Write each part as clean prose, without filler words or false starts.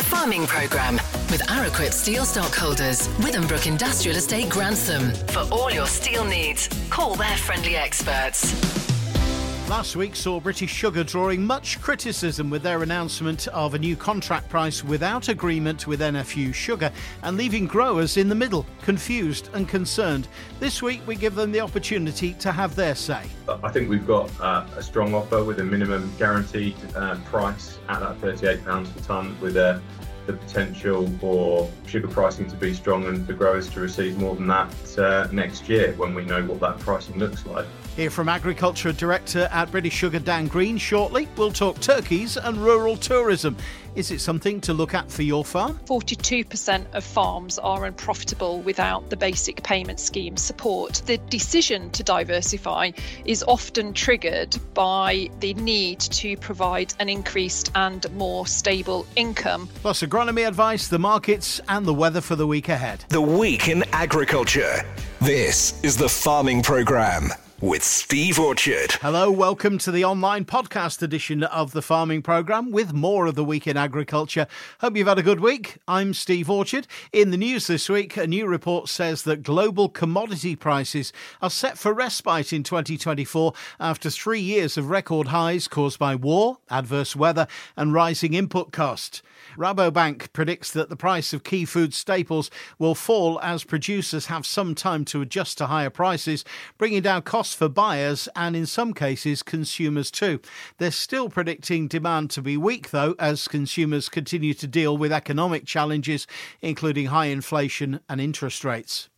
The Farming Programme with Arrowquip Steel Stockholders, Withambrook Industrial Estate, Grantham. For all your steel needs, call their friendly experts. Last week saw British Sugar drawing much criticism with their announcement of a new contract price without agreement with NFU Sugar and leaving growers in the middle, confused and concerned. This week we give them the opportunity to have their say. I think we've got a strong offer with a minimum guaranteed price at that £38 per tonne, with the potential for sugar pricing to be strong and for growers to receive more than that next year when we know what that pricing looks like. Hear from Agriculture Director at British Sugar, Dan Green, shortly. We'll talk turkeys and rural tourism. Is it something to look at for your farm? 42% of farms are unprofitable without the basic payment scheme support. The decision to diversify is often triggered by the need to provide an increased and more stable income. Plus agronomy advice, the markets and the weather for the week ahead. The Week in Agriculture. This is the Farming Programme with Steve Orchard. Hello, welcome to the online podcast edition of the Farming Programme with more of the Week in Agriculture. Hope you've had a good week. I'm Steve Orchard. In the news this week, a new report says that global commodity prices are set for respite in 2024 after 3 years of record highs caused by war, adverse weather and rising input costs. Rabobank predicts that the price of key food staples will fall as producers have some time to adjust to higher prices, bringing down costs for buyers and in some cases consumers too. They're still predicting demand to be weak though, as consumers continue to deal with economic challenges including high inflation and interest rates.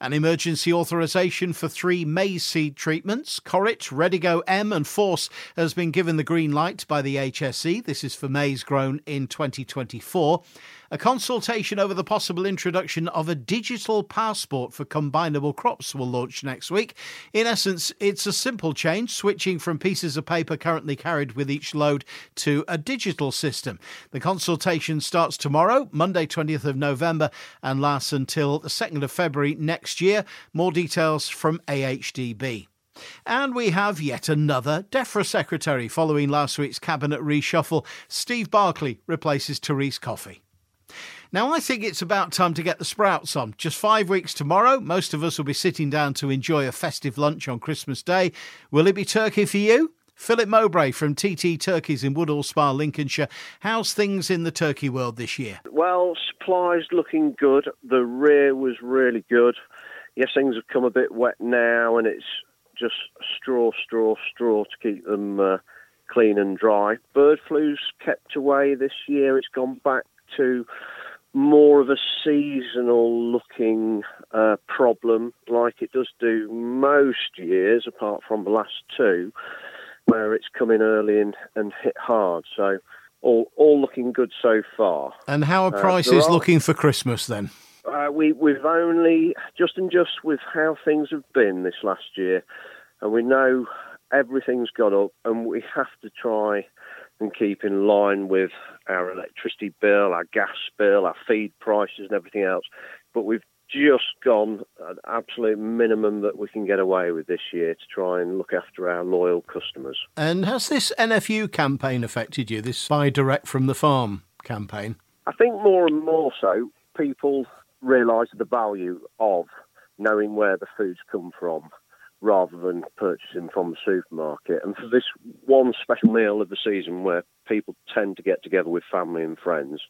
An emergency authorisation for 3 maize seed treatments, Korit, Redigo M and Force, has been given the green light by the HSE. This is for maize grown in 2024. A consultation over the possible introduction of a digital passport for combinable crops will launch next week. In essence, it's a simple change, switching from pieces of paper currently carried with each load to a digital system. The consultation starts tomorrow, Monday 20th of November, and lasts until the 2nd of February next year. More details from AHDB. And we have yet another DEFRA secretary. Following last week's cabinet reshuffle, Steve Barclay replaces Therese Coffey. Now, I think it's about time to get the sprouts on. Just 5 weeks tomorrow, most of us will be sitting down to enjoy a festive lunch on Christmas Day. Will it be turkey for you? Philip Mowbray from TT Turkeys in Woodall Spa, Lincolnshire. How's things in the turkey world this year? Well, supply's looking good. The rear was really good. Yes, things have come a bit wet now, and it's just straw to keep them clean and dry. Bird flu's kept away this year. It's gone back to more of a seasonal-looking problem, like it does do most years, apart from the last two, where it's come in early and hit hard. So all looking good so far. And how are prices looking for Christmas then? We've only, just with how things have been this last year, and we know everything's gone up, and we have to try and keep in line with our electricity bill, our gas bill, our feed prices and everything else. But we've just gone an absolute minimum that we can get away with this year to try and look after our loyal customers. And has this NFU campaign affected you, this Buy Direct from the Farm campaign? I think more and more so, people realise the value of knowing where the food's come from rather than purchasing from the supermarket. And for this one special meal of the season where people tend to get together with family and friends,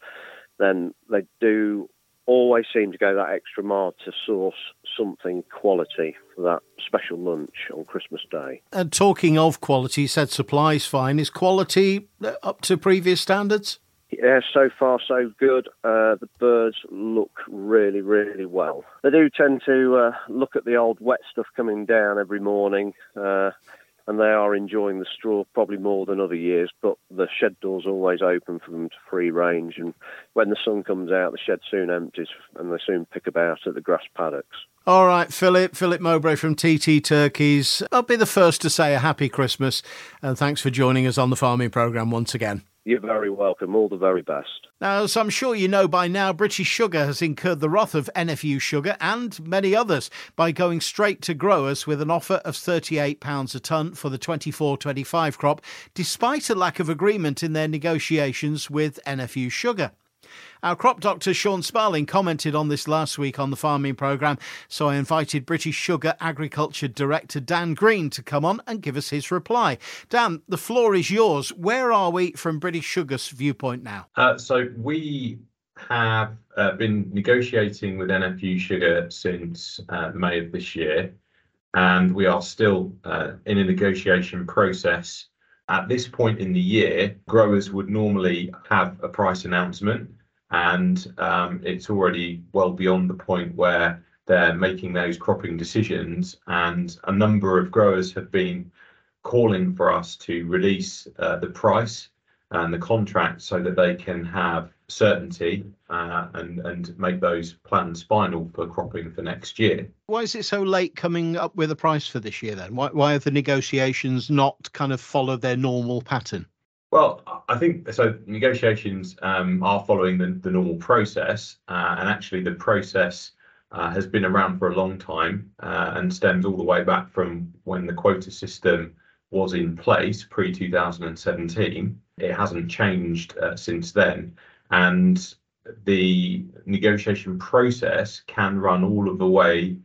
then they do always seem to go that extra mile to source something quality for that special lunch on Christmas Day. And talking of quality, you said supply's fine. Is quality up to previous standards? Yeah, so far so good. The birds look really, really well. They do tend to look at the old wet stuff coming down every morning, and they are enjoying the straw probably more than other years, but the shed door's always open for them to free range, and when the sun comes out, the shed soon empties and they soon pick about at the grass paddocks. All right, Philip Mowbray from TT Turkeys. I'll be the first to say a happy Christmas, and thanks for joining us on the Farming Programme once again. You're very welcome. All the very best. Now, as I'm sure you know by now, British Sugar has incurred the wrath of NFU Sugar and many others by going straight to growers with an offer of £38 a tonne for the 24-25 crop, despite a lack of agreement in their negotiations with NFU Sugar. Our crop doctor, Sean Sparling, commented on this last week on the Farming Programme, so I invited British Sugar Agriculture Director Dan Green to come on and give us his reply. Dan, the floor is yours. Where are we from British Sugar's viewpoint now? So we have been negotiating with NFU Sugar since May of this year, and we are still in a negotiation process. At this point in the year, growers would normally have a price announcement, and it's already well beyond the point where they're making those cropping decisions, and a number of growers have been calling for us to release the price and the contract so that they can have certainty and make those plans final for cropping for next year. Why is it so late coming up with a price for this year then? Why have the negotiations not kind of followed their normal pattern? Well, I think so. Negotiations are following the normal process, and actually the process has been around for a long time and stems all the way back from when the quota system was in place pre-2017. It hasn't changed since then, and the negotiation process can run all of the way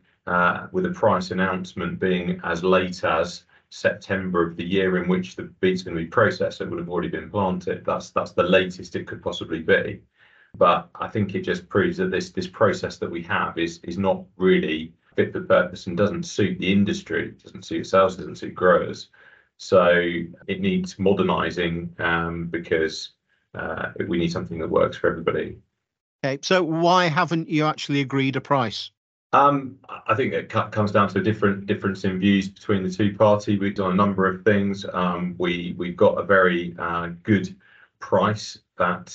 with a price announcement being as late as September of the year in which the beet's going to be processed. It would have already been planted. That's the latest it could possibly be. But I think it just proves that this process that we have is not really fit for purpose and doesn't suit the industry, doesn't suit sales, doesn't suit growers. So it needs modernising because we need something that works for everybody. Okay, so why haven't you actually agreed a price? I think it comes down to a difference in views between the two parties. We've done a number of things. We've got a very good price that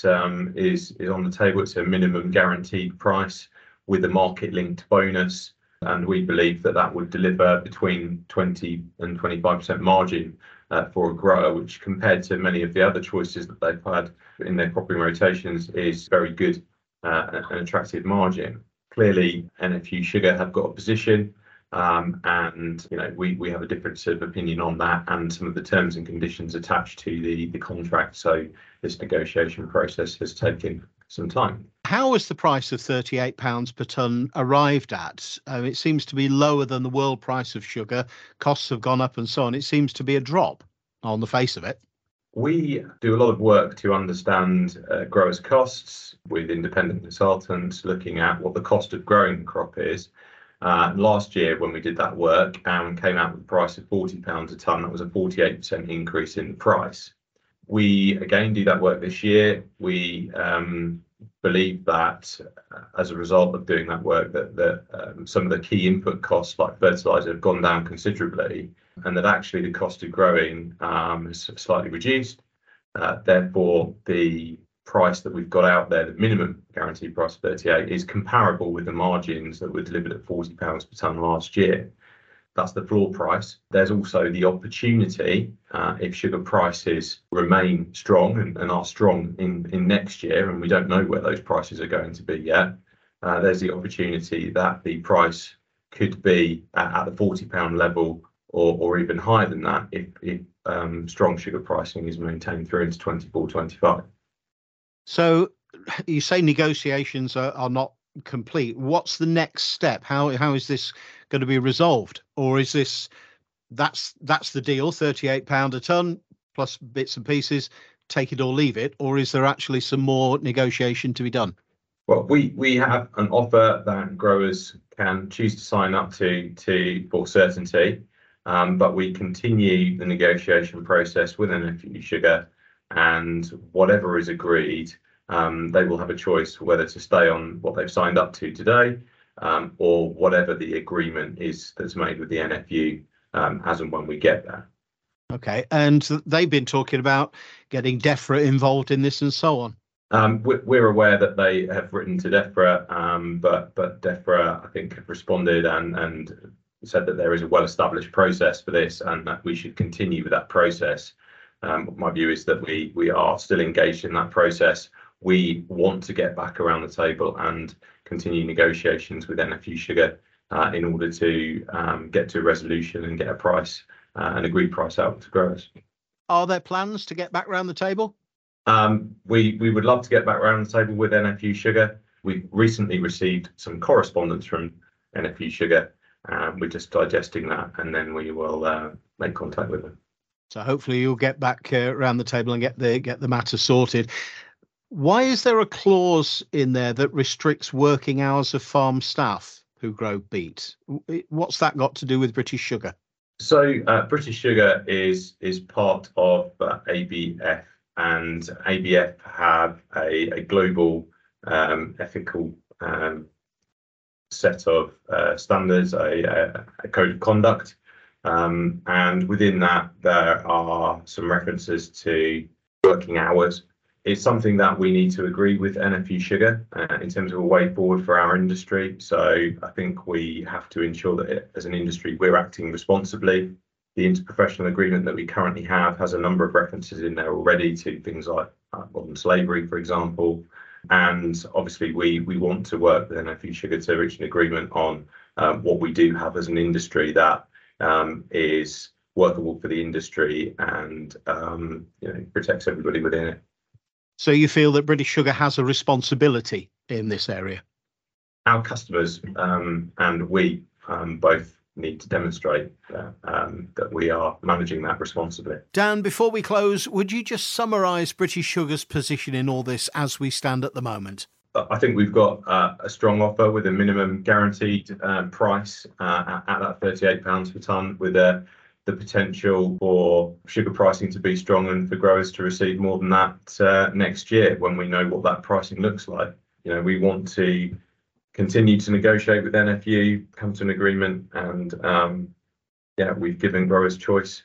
is on the table. It's a minimum guaranteed price with a market-linked bonus, and we believe that would deliver between 20 and 25% margin for a grower, which compared to many of the other choices that they've had in their cropping rotations is very good and attractive margin. Clearly, NFU Sugar have got a position, and we have a difference of opinion on that and some of the terms and conditions attached to the contract. So this negotiation process has taken some time. How has the price of £38 per tonne arrived at? It seems to be lower than the world price of sugar. Costs have gone up and so on. It seems to be a drop on the face of it. We do a lot of work to understand growers' costs with independent consultants looking at what the cost of growing the crop is. Last year, when we did that work and came out with a price of £40 a tonne, that was a 48% increase in the price. We again do that work this year. We believe that as a result of doing that work that some of the key input costs like fertiliser have gone down considerably, and that actually the cost of growing is slightly reduced. Therefore, the price that we've got out there, the minimum guaranteed price of 38, is comparable with the margins that were delivered at £40 per tonne last year. That's the floor price. There's also the opportunity, if sugar prices remain strong and are strong in next year, and we don't know where those prices are going to be yet, there's the opportunity that the price could be at the £40 level or even higher than that if strong sugar pricing is maintained through into 24-25. So you say negotiations are not complete. What's the next step? How is this going to be resolved? Or is this that's the deal, £38 a tonne plus bits and pieces, take it or leave it? Or is there actually some more negotiation to be done? Well, we have an offer that growers can choose to sign up to for certainty, but we continue the negotiation process with NFU Sugar, and whatever is agreed, they will have a choice whether to stay on what they've signed up to today, or whatever the agreement is that's made with the NFU as and when we get there. OK, and they've been talking about getting DEFRA involved in this and so on. We're aware that they have written to DEFRA, but DEFRA, I think, have responded and said that there is a well-established process for this and that we should continue with that process. My view is that we are still engaged in that process. We want to get back around the table and continue negotiations with NFU Sugar in order to get to a resolution and get a price, an agreed price out to growers. Are there plans to get back around the table? We would love to get back around the table with NFU Sugar. We recently received some correspondence from NFU Sugar. We're just digesting that, and then we will make contact with them. So hopefully you'll get back around the table and get the matter sorted. Why is there a clause in there that restricts working hours of farm staff who grow beet? What's that got to do with British Sugar? So British Sugar is part of ABF, and ABF have a global ethical set of standards, a code of conduct, and within that there are some references to working hours. It's something that we need to agree with NFU Sugar in terms of a way forward for our industry. So I think we have to ensure that as an industry, we're acting responsibly. The interprofessional agreement that we currently have has a number of references in there already to things like modern slavery, for example. And obviously we want to work with NFU Sugar to reach an agreement on what we do have as an industry that is workable for the industry and you know, protects everybody within it. So you feel that British Sugar has a responsibility in this area? Our customers and we both need to demonstrate that we are managing that responsibly. Dan, before we close, would you just summarise British Sugar's position in all this as we stand at the moment? I think we've got a strong offer with a minimum guaranteed price at that £38 per tonne, with the potential for sugar pricing to be strong and for growers to receive more than that next year when we know what that pricing looks like. You know, we want to continue to negotiate with NFU, come to an agreement, and yeah, we've given growers choice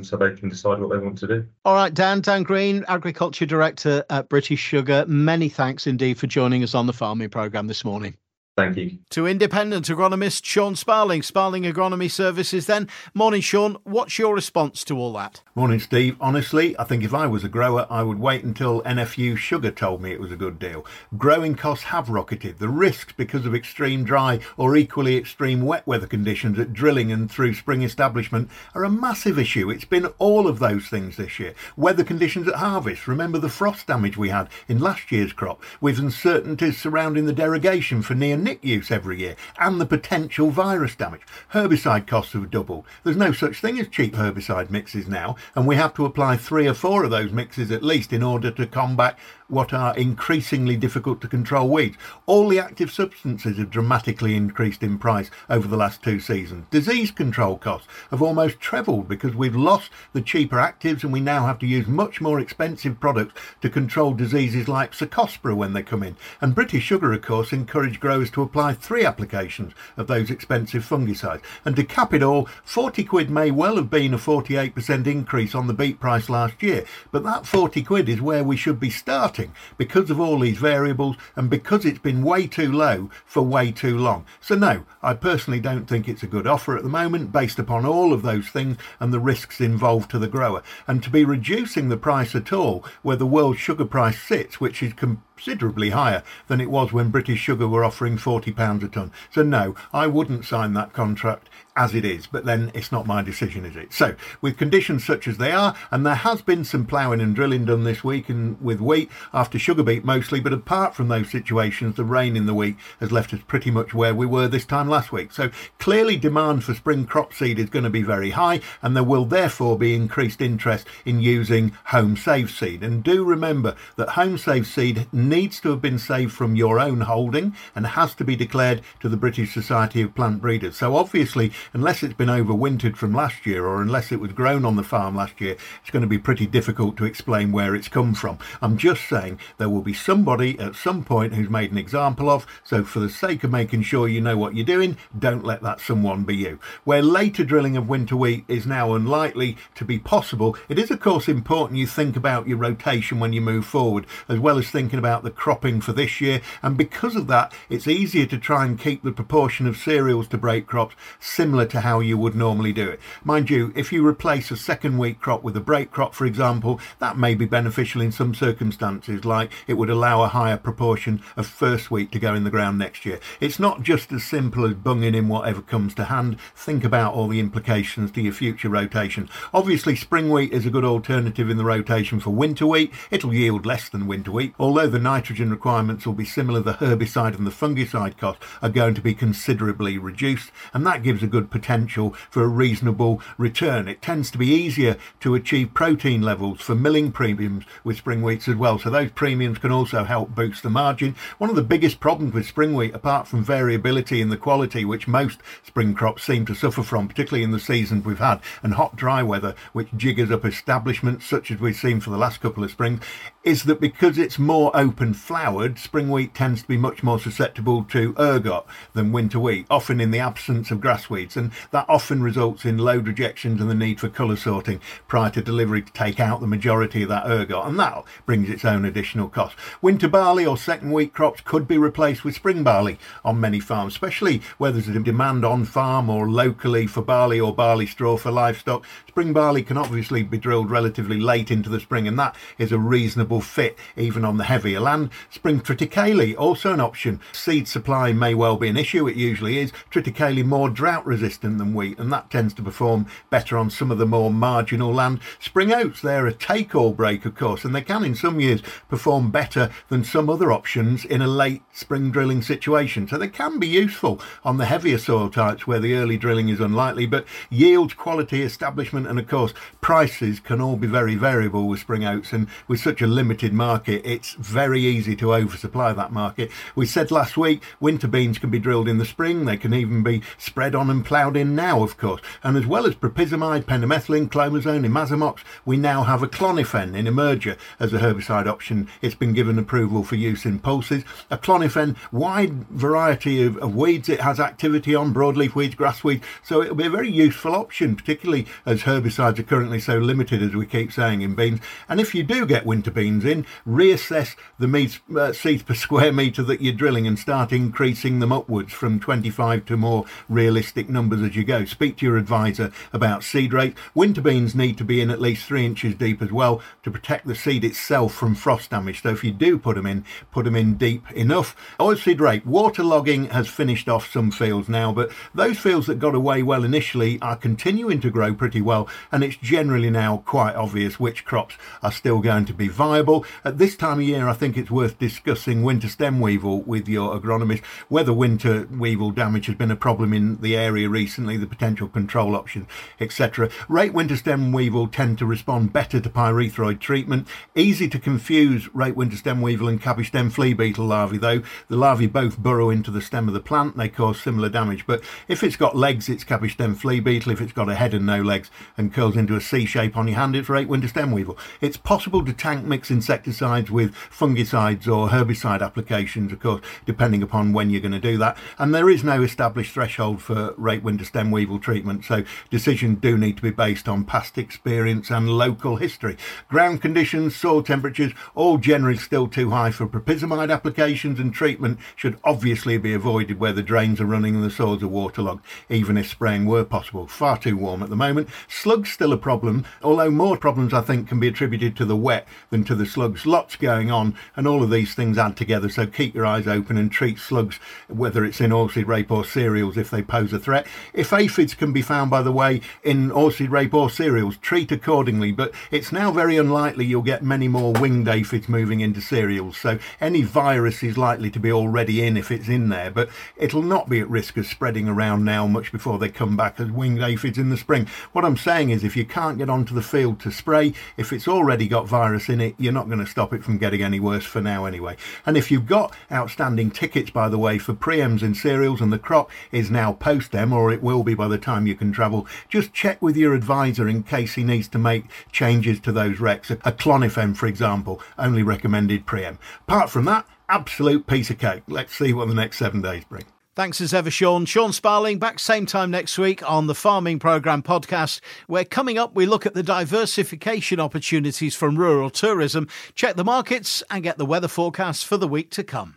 so they can decide what they want to do. All right, Dan Green, Agriculture Director at British Sugar, many thanks indeed for joining us on the Farming Programme this morning. Thank you. To independent agronomist Sean Sparling, Sparling Agronomy Services then. Morning, Sean. What's your response to all that? Morning, Steve. Honestly, I think if I was a grower, I would wait until NFU Sugar told me it was a good deal. Growing costs have rocketed. The risks because of extreme dry or equally extreme wet weather conditions at drilling and through spring establishment are a massive issue. It's been all of those things this year. Weather conditions at harvest. Remember the frost damage we had in last year's crop, with uncertainties surrounding the derogation for neonic use every year and the potential virus damage. Herbicide costs have doubled. There's no such thing as cheap herbicide mixes now, and we have to apply 3 or 4 of those mixes at least in order to combat what are increasingly difficult to control weeds. All the active substances have dramatically increased in price over the last 2 seasons. Disease control costs have almost trebled because we've lost the cheaper actives and we now have to use much more expensive products to control diseases like Cercospora when they come in. And British Sugar, of course, encouraged growers to apply 3 applications of those expensive fungicides. And to cap it all, £40 may well have been a 48% increase on the beet price last year, but that £40 is where we should be starting, because of all these variables and because it's been way too low for way too long. So no, I personally don't think it's a good offer at the moment based upon all of those things and the risks involved to the grower. And to be reducing the price at all where the world sugar price sits, which is considerably higher than it was when British Sugar were offering £40 a tonne. So no, I wouldn't sign that contract as it is, but then it's not my decision, is it? So with conditions such as they are, and there has been some ploughing and drilling done this week and with wheat after sugar beet mostly, but apart from those situations, the rain in the week has left us pretty much where we were this time last week. So clearly demand for spring crop seed is going to be very high, and there will therefore be increased interest in using home saved seed. And do remember that home saved seed needs to have been saved from your own holding and has to be declared to the British Society of Plant Breeders. So obviously, unless it's been overwintered from last year or unless it was grown on the farm last year, it's going to be pretty difficult to explain where it's come from. I'm just saying there will be somebody at some point who's made an example of, so for the sake of making sure you know what you're doing, don't let that someone be you. Where later drilling of winter wheat is now unlikely to be possible, it is of course important you think about your rotation when you move forward, as well as thinking about the cropping for this year, and because of that it's easier to try and keep the proportion of cereals to break crops similar similar to how you would normally do it. Mind you, if you replace a second wheat crop with a break crop, for example, that may be beneficial in some circumstances, like it would allow a higher proportion of first wheat to go in the ground next year. It's not just as simple as bunging in whatever comes to hand. Think about all the implications to your future rotation. Obviously, spring wheat is a good alternative in the rotation for winter wheat. It'll yield less than winter wheat, although the nitrogen requirements will be similar. The herbicide and the fungicide costs are going to be considerably reduced, and that gives a good potential for a reasonable return. It tends to be easier to achieve protein levels for milling premiums with spring wheats as well, so those premiums can also help boost the margin. One of the biggest problems with spring wheat, apart from variability in the quality, which most spring crops seem to suffer from, particularly in the seasons we've had, and hot dry weather, which jiggers up establishments such as we've seen for the last couple of springs, is that because it's more open flowered, spring wheat tends to be much more susceptible to ergot than winter wheat, often in the absence of grass weeds, and that often results in load rejections and the need for colour sorting prior to delivery to take out the majority of that ergot, and that brings its own additional cost. Winter barley or second wheat crops could be replaced with spring barley on many farms, especially where there's a demand on farm or locally for barley or barley straw for livestock. Spring barley can obviously be drilled relatively late into the spring, and that is a reasonable fit even on the heavier land. Spring triticale, also an option. Seed supply may well be an issue, it usually is. Triticale more drought resistant than wheat, and that tends to perform better on some of the more marginal land. Spring oats, they're a take all break of course, and they can in some years perform better than some other options in a late spring drilling situation, so they can be useful on the heavier soil types where the early drilling is unlikely. But yield, quality, establishment and of course prices can all be very variable with spring oats, and with such a limited market it's very easy to oversupply that market. We said last week winter beans can be drilled in the spring, they can even be spread on and ploughed in now of course, and as well as propizamide, pendimethalin, clomazone, imazamox, we now have a clonifen in Emerger as a herbicide option. It's been given approval for use in pulses. A clonifen, wide variety of weeds it has activity on, broadleaf weeds, grass weeds, so it'll be a very useful option, particularly as herbicides are currently so limited, as we keep saying, in beans. And if you do get winter beans in, reassess the seeds per square metre that you're drilling and start increasing them upwards from 25 to more realistic numbers as you go. Speak to your advisor about seed rates. Winter beans need to be in at least 3 inches deep as well to protect the seed itself from frost damage, so if you do put them in deep enough. Oilseed rape, waterlogging has finished off some fields now, but those fields that got away well initially are continuing to grow pretty well, and it's generally now quite obvious which crops are still going to be viable. At this time of year I think it's worth discussing winter stem weevil with your agronomist, whether winter weevil damage has been a problem in the area recently, the potential control options, etc. Rape winter stem weevil tend to respond better to pyrethroid treatment. Easy to confuse rape winter stem weevil and cabbage stem flea beetle larvae though. The larvae both burrow into the stem of the plant, they cause similar damage, but if it's got legs it's cabbage stem flea beetle, if it's got a head and no legs and curls into a C shape on your hand it's rape winter stem weevil. It's possible to tank mix insecticides with fungicides or herbicide applications of course, depending upon when you're going to do that, and there is no established threshold for rape winter stem weevil treatment, so decisions do need to be based on past experience and local history. Ground conditions, soil temperatures, all generally still too high for propizamide applications, and treatment should obviously be avoided where the drains are running and the soils are waterlogged, even if spraying were possible. Far too warm at the moment. Slugs still a problem, although more problems I think can be attributed to the wet than to the slugs. Lots going on and all of these things add together, so keep your eyes open and treat slugs, whether it's in oilseed rape or cereals, if they pose a threat. If aphids can be found, by the way, in oilseed rape or cereals, treat accordingly, but it's now very unlikely you'll get many more winged aphids moving into cereals, so any virus is likely to be already in if it's in there, but it'll not be at risk of spreading around now much before they come back as winged aphids in the spring. What I'm saying is if you can't get onto the field to spray, if it's already got virus in it, you're not going to stop it from getting any worse for now anyway. And if you've got outstanding tickets, by the way, for pre-ems in cereals and the crop is now post-em, or it will be by the time you can travel, just check with your advisor in case he needs to make changes to those recs. A clonifem, for example, only recommended pre-em. Apart from that, absolute piece of cake. Let's see what the next 7 days bring. Thanks as ever, Sean. Sean Sparling, back same time next week on the Farming Programme podcast, where coming up we look at the diversification opportunities from rural tourism, check the markets and get the weather forecasts for the week to come.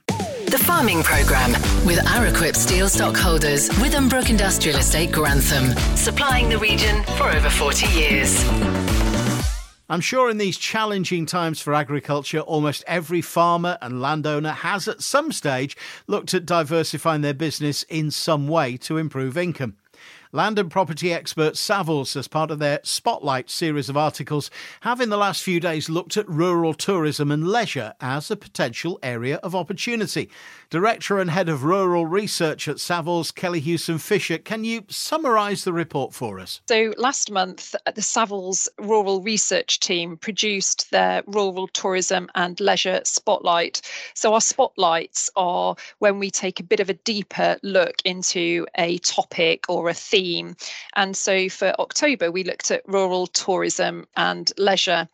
The Farming Programme with Arrowquip steel stockholders, Withambrook Industrial Estate, Grantham, supplying the region for over 40 years. I'm sure in these challenging times for agriculture, almost every farmer and landowner has at some stage looked at diversifying their business in some way to improve income. Land and property expert Savills, as part of their Spotlight series of articles, have in the last few days looked at rural tourism and leisure as a potential area of opportunity. Director and Head of Rural Research at Savills, Kelly Hewson-Fisher, can you summarise the report for us? So last month, the Savills Rural Research team produced their Rural Tourism and Leisure Spotlight. So our spotlights are when we take a bit of a deeper look into a topic or a theme. And so for October, we looked at rural tourism and leisure.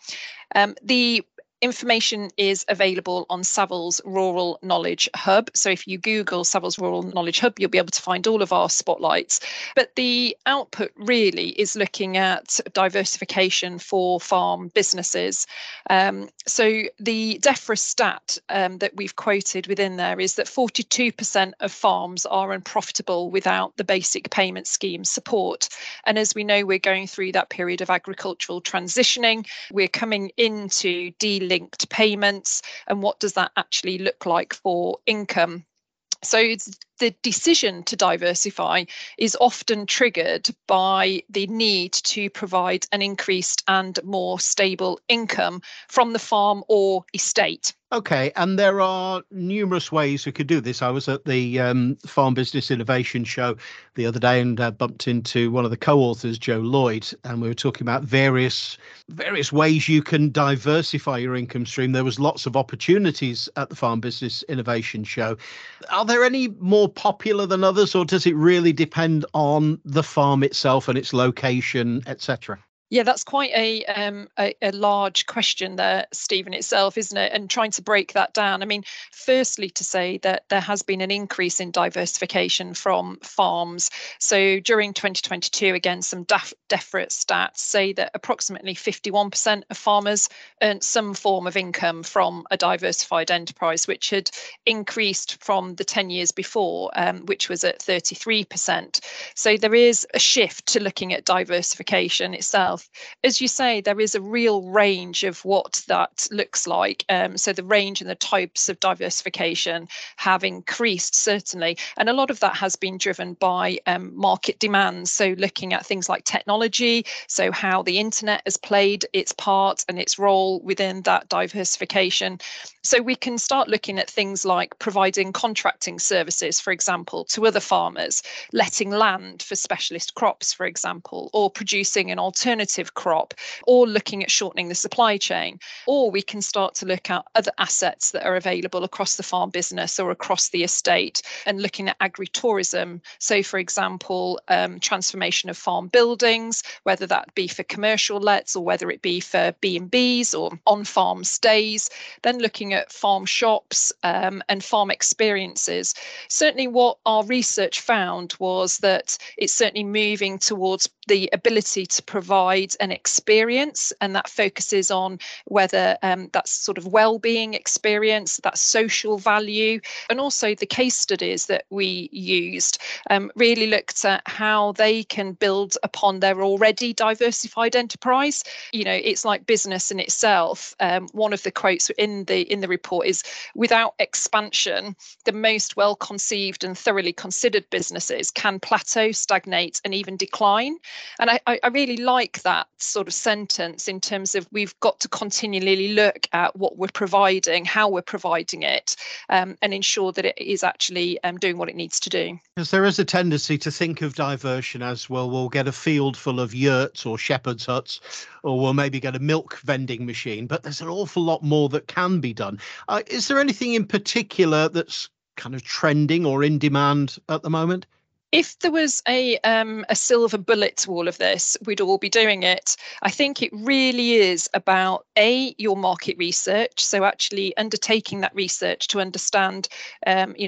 The information is available on Savills Rural Knowledge Hub. So if you Google Savills Rural Knowledge Hub, you'll be able to find all of our spotlights. But the output really is looking at diversification for farm businesses. So the DEFRA stat that we've quoted within there is that 42% of farms are unprofitable without the basic payment scheme support. And as we know, we're going through that period of agricultural transitioning. We're coming into linked payments, and what does that actually look like for income? So the decision to diversify is often triggered by the need to provide an increased and more stable income from the farm or estate. OK, and there are numerous ways we could do this. I was at the Farm Business Innovation Show the other day and bumped into one of the co-authors, Joe Lloyd, and we were talking about various ways you can diversify your income stream. There was lots of opportunities at the Farm Business Innovation Show. Are there any more popular than others, or does it really depend on the farm itself and its location, etc.? Yeah, that's quite a large question there, Stephen, itself, isn't it? And trying to break that down. I mean, firstly, to say that there has been an increase in diversification from farms. So during 2022, again, some DEFRA stats say that approximately 51% of farmers earned some form of income from a diversified enterprise, which had increased from the 10 years before, which was at 33%. So there is a shift to looking at diversification itself. As you say, there is a real range of what that looks like. So the range and the types of diversification have increased, certainly. And a lot of that has been driven by market demands. So looking at things like technology, so how the internet has played its part and its role within that diversification. So we can start looking at things like providing contracting services, for example, to other farmers, letting land for specialist crops, for example, or producing an alternative crop, or looking at shortening the supply chain. Or we can start to look at other assets that are available across the farm business or across the estate, and looking at agritourism. So, for example, transformation of farm buildings, whether that be for commercial lets or whether it be for B&Bs or on-farm stays, then looking at farm shops and farm experiences. Certainly what our research found was that it's certainly moving towards the ability to provide an experience, and that focuses on whether that's sort of well-being experience, that social value, and also the case studies that we used really looked at how they can build upon their already diversified enterprise. You know, it's like business in itself. One of the quotes in the report is, "Without expansion, the most well-conceived and thoroughly considered businesses can plateau, stagnate, and even decline." And I really like that sort of sentence in terms of we've got to continually look at what we're providing, how we're providing it, and ensure that it is actually doing what it needs to do. Because there is a tendency to think of diversion as, well, we'll get a field full of yurts or shepherd's huts, or we'll maybe get a milk vending machine. But there's an awful lot more that can be done. Is there anything in particular that's kind of trending or in demand at the moment? If there was a silver bullet to all of this, we'd all be doing it. I think it really is about, A, your market research. So actually undertaking that research to understand,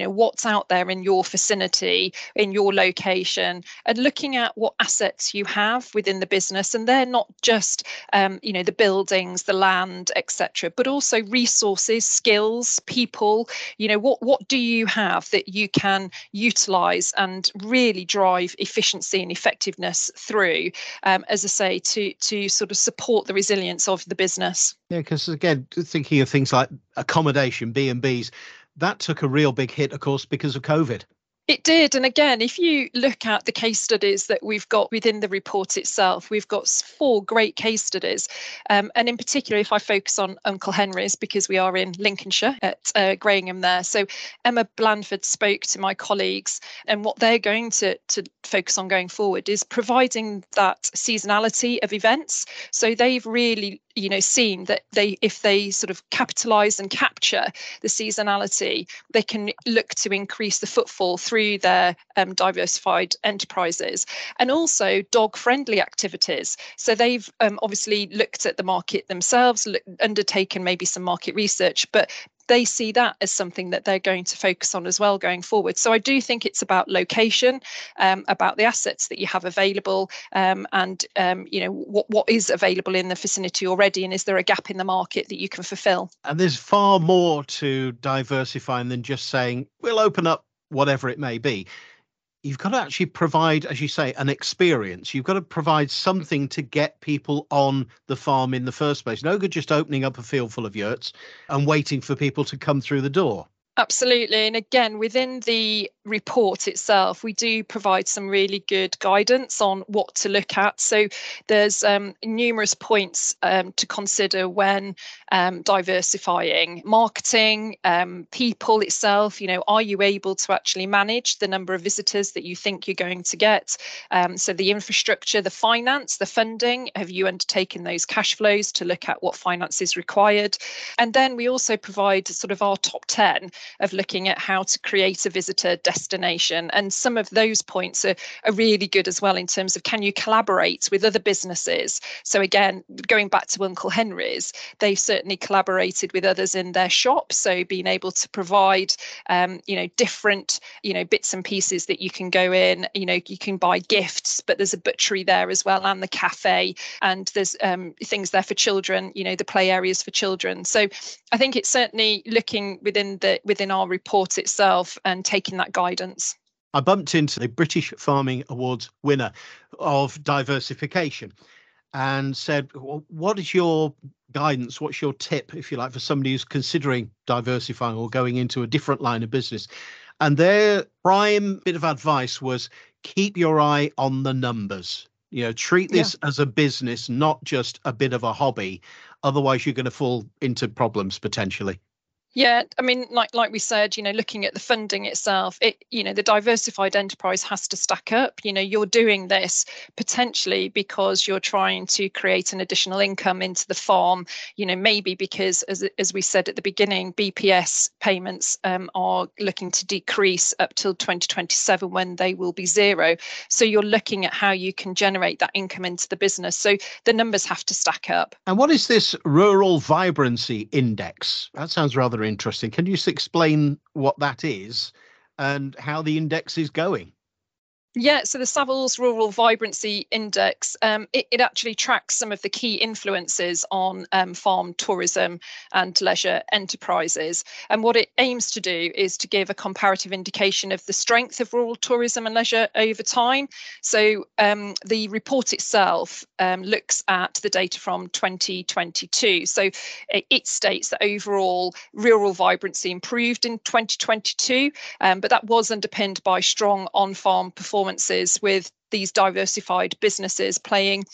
what's out there in your vicinity, in your location, and looking at what assets you have within the business. And they're not just, the buildings, the land, etc., but also resources, skills, people. What do you have that you can utilise and really drive efficiency and effectiveness through, as I say, to sort of support the resilience of the business. Yeah, because again, thinking of things like accommodation, B&Bs, that took a real big hit, of course, because of COVID. It did. And again, if you look at the case studies that we've got within the report itself, we've got 4 great case studies. And in particular, if I focus on Uncle Henry's, because we are in Lincolnshire at Grayingham there. So Emma Blandford spoke to my colleagues, and what they're going to focus on going forward is providing that seasonality of events. So they've really seen that if they sort of capitalise and capture the seasonality, they can look to increase the footfall through their diversified enterprises, and also dog-friendly activities. So they've obviously looked at the market themselves, undertaken maybe some market research, but they see that as something that they're going to focus on as well going forward. So I do think it's about location, about the assets that you have available, and what is available in the vicinity already, and is there a gap in the market that you can fulfil? And there's far more to diversifying than just saying, we'll open up whatever it may be. You've got to actually provide, as you say, an experience. You've got to provide something to get people on the farm in the first place. No good just opening up a field full of yurts and waiting for people to come through the door. Absolutely. And again, within the report itself, we do provide some really good guidance on what to look at. So there's numerous points to consider when diversifying. Marketing, people itself, are you able to actually manage the number of visitors that you think you're going to get? So the infrastructure, the finance, the funding, have you undertaken those cash flows to look at what finance is required? And then we also provide sort of our top 10 of looking at how to create a visitor destination. And some of those points are really good as well in terms of, can you collaborate with other businesses? So again, going back to Uncle Henry's, they've certainly collaborated with others in their shop. So being able to provide, different, bits and pieces that you can go in, you can buy gifts, but there's a butchery there as well, and the cafe, and there's things there for children, the play areas for children. So I think it's certainly looking within our report itself and taking that guidance. I bumped into the British Farming Awards winner of diversification and said, well, what is your guidance? What's your tip, if you like, for somebody who's considering diversifying or going into a different line of business? And their prime bit of advice was, keep your eye on the numbers. Treat this as a business, not just a bit of a hobby. Otherwise, you're going to fall into problems potentially. Yeah, I mean, like we said, looking at the funding itself, the diversified enterprise has to stack up. You're doing this potentially because you're trying to create an additional income into the farm, maybe because, as we said at the beginning, BPS payments are looking to decrease up till 2027 when they will be zero. So you're looking at how you can generate that income into the business. So the numbers have to stack up. And what is this Rural Vibrancy Index? That sounds rather interesting. Can you just explain what that is and how the index is going? Yeah, so the Savills Rural Vibrancy Index, it actually tracks some of the key influences on farm tourism and leisure enterprises. And what it aims to do is to give a comparative indication of the strength of rural tourism and leisure over time. So the report itself looks at the data from 2022. So it states that overall rural vibrancy improved in 2022, but that was underpinned by strong on-farm performances, with these diversified businesses playing,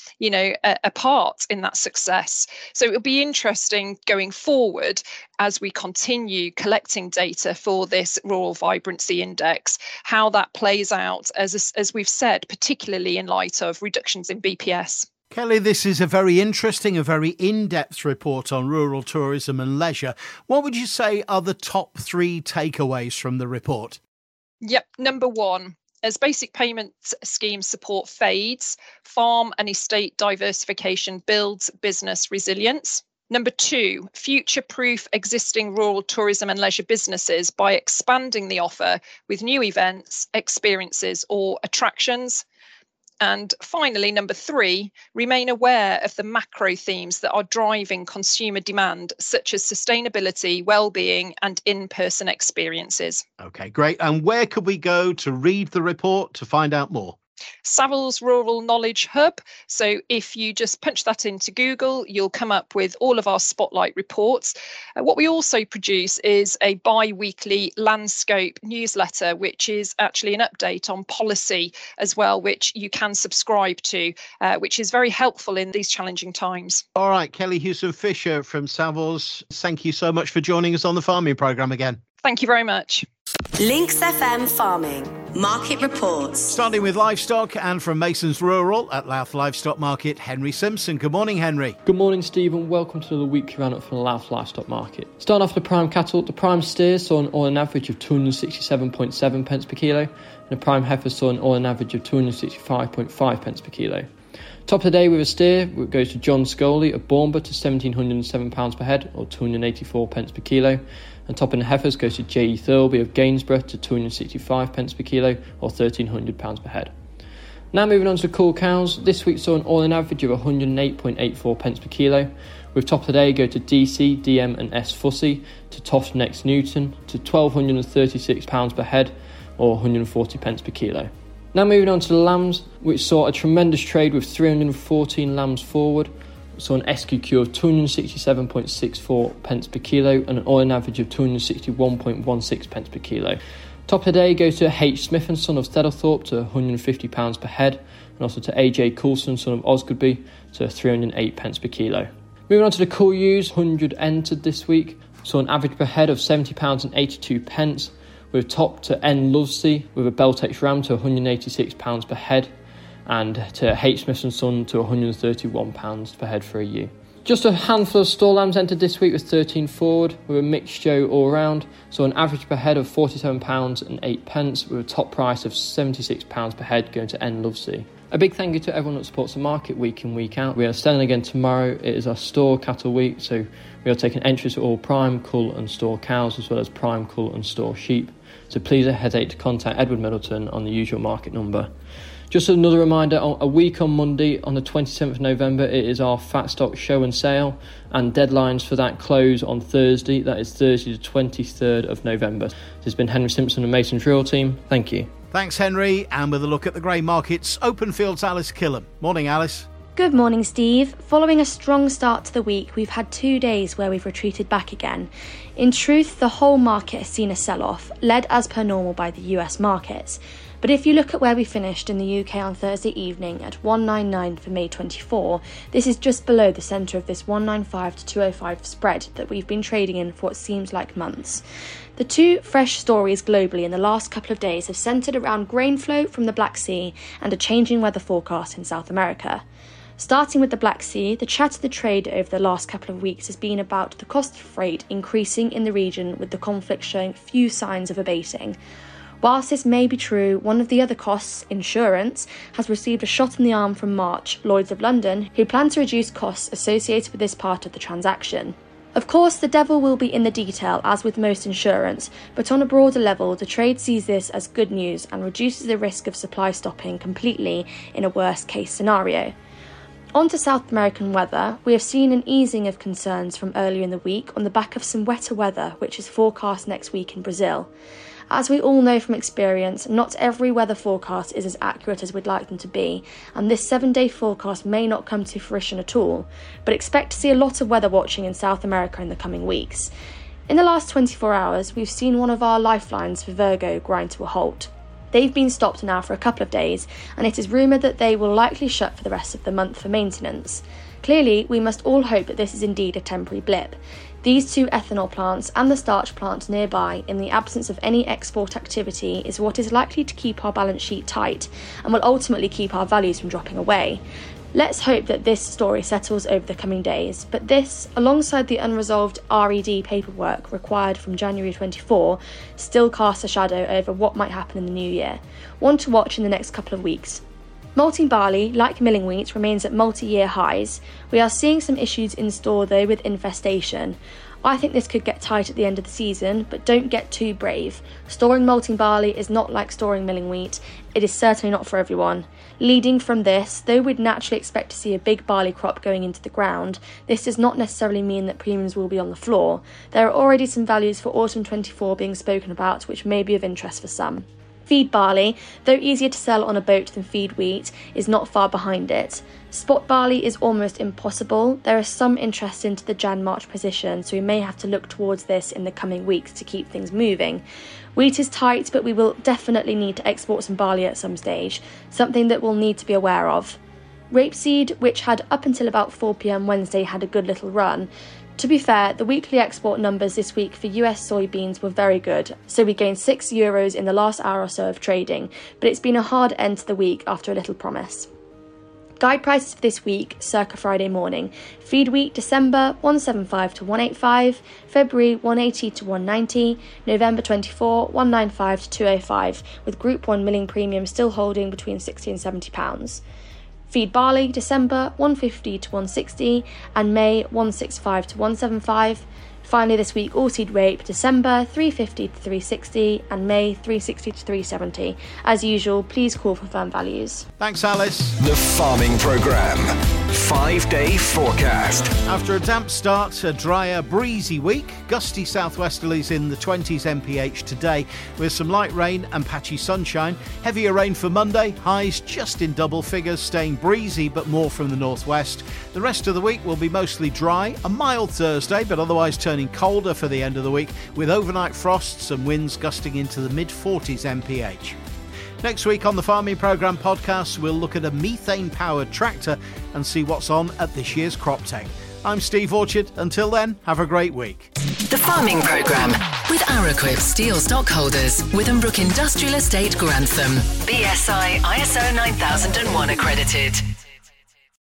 a part in that success. So it'll be interesting going forward as we continue collecting data for this Rural Vibrancy Index, how that plays out, as we've said, particularly in light of reductions in BPS. Kelly, this is a very interesting, a very in-depth report on rural tourism and leisure. What would you say are the top 3 takeaways from the report? Yep, number 1. As basic payment schemes support fades, farm and estate diversification builds business resilience. Number two, future-proof existing rural tourism and leisure businesses by expanding the offer with new events, experiences or attractions. And finally, number three, remain aware of the macro themes that are driving consumer demand, such as sustainability, well-being and in-person experiences. OK, great. And where could we go to read the report to find out more? Savills Rural Knowledge Hub. So if you just punch that into Google, you'll come up with all of our Spotlight reports. What we also produce is a bi-weekly landscape newsletter, which is actually an update on policy as well, which you can subscribe to, which is very helpful in these challenging times. All right, Kelly Hewson-Fisher from Savills, thank you so much for joining us on the Farming Programme again. Thank you very much. Links FM Farming Market Reports. Starting with livestock and from Mason's Rural at Louth Livestock Market, Henry Simpson. Good morning, Henry. Good morning, Steve, and welcome to the weekly roundup from Louth Livestock Market. Starting off with the prime cattle, the prime steers saw an all-in average of 267.7 pence per kilo, and the prime heifers saw an all-in average of 265.5 pence per kilo. Top of the day with a steer goes to John Scolley of Bournemouth to £1,707 per head, or 284 pence per kilo. And top in the heifers goes to J.E. Thirlby of Gainsborough to 265 pence per kilo, or £1,300 per head. Now moving on to the cool cows, this week saw an all-in average of 108.84 pence per kilo, with top of the day go to DC, DM and S Fussy, to Toft Next Newton to £1,236 per head, or 140 pence per kilo. Now moving on to the lambs, which saw a tremendous trade with 314 lambs forward. Saw an SQQ of 267.64 pence per kilo and an all-in average of 261.16 pence per kilo. Top of the day goes to H. Smith and Son of Steddlethorpe to £150 per head, and also to A.J. Coulson, son of Osgoodby, to 308 pence per kilo. Moving on to the cool ewes, 100 entered this week. Saw an average per head of £70.82, with top to N. Lovesey with a Beltex ram to £186 per head, and to H. Smith & Son to £131 per head for a ewe. Just a handful of store lambs entered this week with 13 forward, with a mixed show all round, so an average per head of £47.08 with a top price of £76 per head going to N. Lovesey. A big thank you to everyone that supports the market week in, week out. We are standing again tomorrow. It is our store cattle week, so we are taking entries for all prime, cull and store cows, as well as prime, cull and store sheep. So please don't hesitate to contact Edward Middleton on the usual market number. Just another reminder, a week on Monday, on the 27th of November, it is our Fat Stock Show and Sale, and deadlines for that close on Thursday. That is Thursday the 23rd of November. This has been Henry Simpson and Mason's Rural Team. Thank you. Thanks, Henry. And with a look at the grain markets, Openfield's Alice Killam. Morning, Alice. Good morning, Steve. Following a strong start to the week, we've had 2 days where we've retreated back again. In truth, the whole market has seen a sell-off, led as per normal by the US markets. But if you look at where we finished in the UK on Thursday evening at 199 for May 24, this is just below the centre of this 195 to 205 spread that we've been trading in for what seems like months. The two fresh stories globally in the last couple of days have centred around grain flow from the Black Sea and a changing weather forecast in South America. Starting with the Black Sea, the chat of the trade over the last couple of weeks has been about the cost of freight increasing in the region, with the conflict showing few signs of abating. Whilst this may be true, one of the other costs, insurance, has received a shot in the arm from March, Lloyds of London, who plan to reduce costs associated with this part of the transaction. Of course, the devil will be in the detail, as with most insurance, but on a broader level, the trade sees this as good news and reduces the risk of supply stopping completely in a worst-case scenario. On to South American weather, we have seen an easing of concerns from earlier in the week on the back of some wetter weather, which is forecast next week in Brazil. As we all know from experience, not every weather forecast is as accurate as we'd like them to be, and this 7-day forecast may not come to fruition at all, but expect to see a lot of weather watching in South America in the coming weeks. In the last 24 hours, we've seen one of our lifelines for Virgo grind to a halt. They've been stopped now for a couple of days, and it is rumoured that they will likely shut for the rest of the month for maintenance. Clearly, we must all hope that this is indeed a temporary blip. These two ethanol plants and the starch plant nearby, in the absence of any export activity, is what is likely to keep our balance sheet tight and will ultimately keep our values from dropping away. Let's hope that this story settles over the coming days, but this, alongside the unresolved RED paperwork required from January 24, still casts a shadow over what might happen in the new year, one to watch in the next couple of weeks. Malting barley, like milling wheat, remains at multi-year highs. We are seeing some issues in store though with infestation. I think this could get tight at the end of the season, but don't get too brave. Storing malting barley is not like storing milling wheat. It is certainly not for everyone. Leading from this, though we'd naturally expect to see a big barley crop going into the ground, this does not necessarily mean that premiums will be on the floor. There are already some values for autumn 24 being spoken about, which may be of interest for some. Feed barley, though easier to sell on a boat than feed wheat, is not far behind it. Spot barley is almost impossible. There is some interest into the Jan-March position, so we may have to look towards this in the coming weeks to keep things moving. Wheat is tight, but we will definitely need to export some barley at some stage, something that we'll need to be aware of. Rapeseed, which had up until about 4 p.m. Wednesday had a good little run. To be fair, the weekly export numbers this week for US soybeans were very good, so we gained €6 in the last hour or so of trading, but it's been a hard end to the week after a little promise. Guide prices for this week, circa Friday morning. Feed wheat December 175 to 185, February 180 to 190, November 24 195 to 205, with Group 1 milling premium still holding between £60 and £70. Feed barley, December 150 to 160 and May 165 to 175. Finally this week, all-seed rape, December 350 to 360 and May 360 to 370. As usual, please call for firm values. Thanks, Alice. The Farming Programme. 5-day forecast. After a damp start, a drier, breezy week, gusty southwesterlies in the 20s mph today with some light rain and patchy sunshine. Heavier rain for Monday, highs just in double figures, staying breezy but more from the northwest. The rest of the week will be mostly dry, a mild Thursday but otherwise turning colder for the end of the week with overnight frosts and winds gusting into the mid-40s mph. Next week on the Farming Programme podcast, we'll look at a methane-powered tractor and see what's on at this year's crop tech. I'm Steve Orchard. Until then, have a great week. The Farming Programme with Arrowquip Steel Stockholders, Withambrook Industrial Estate, Grantham. BSI ISO 9001 accredited.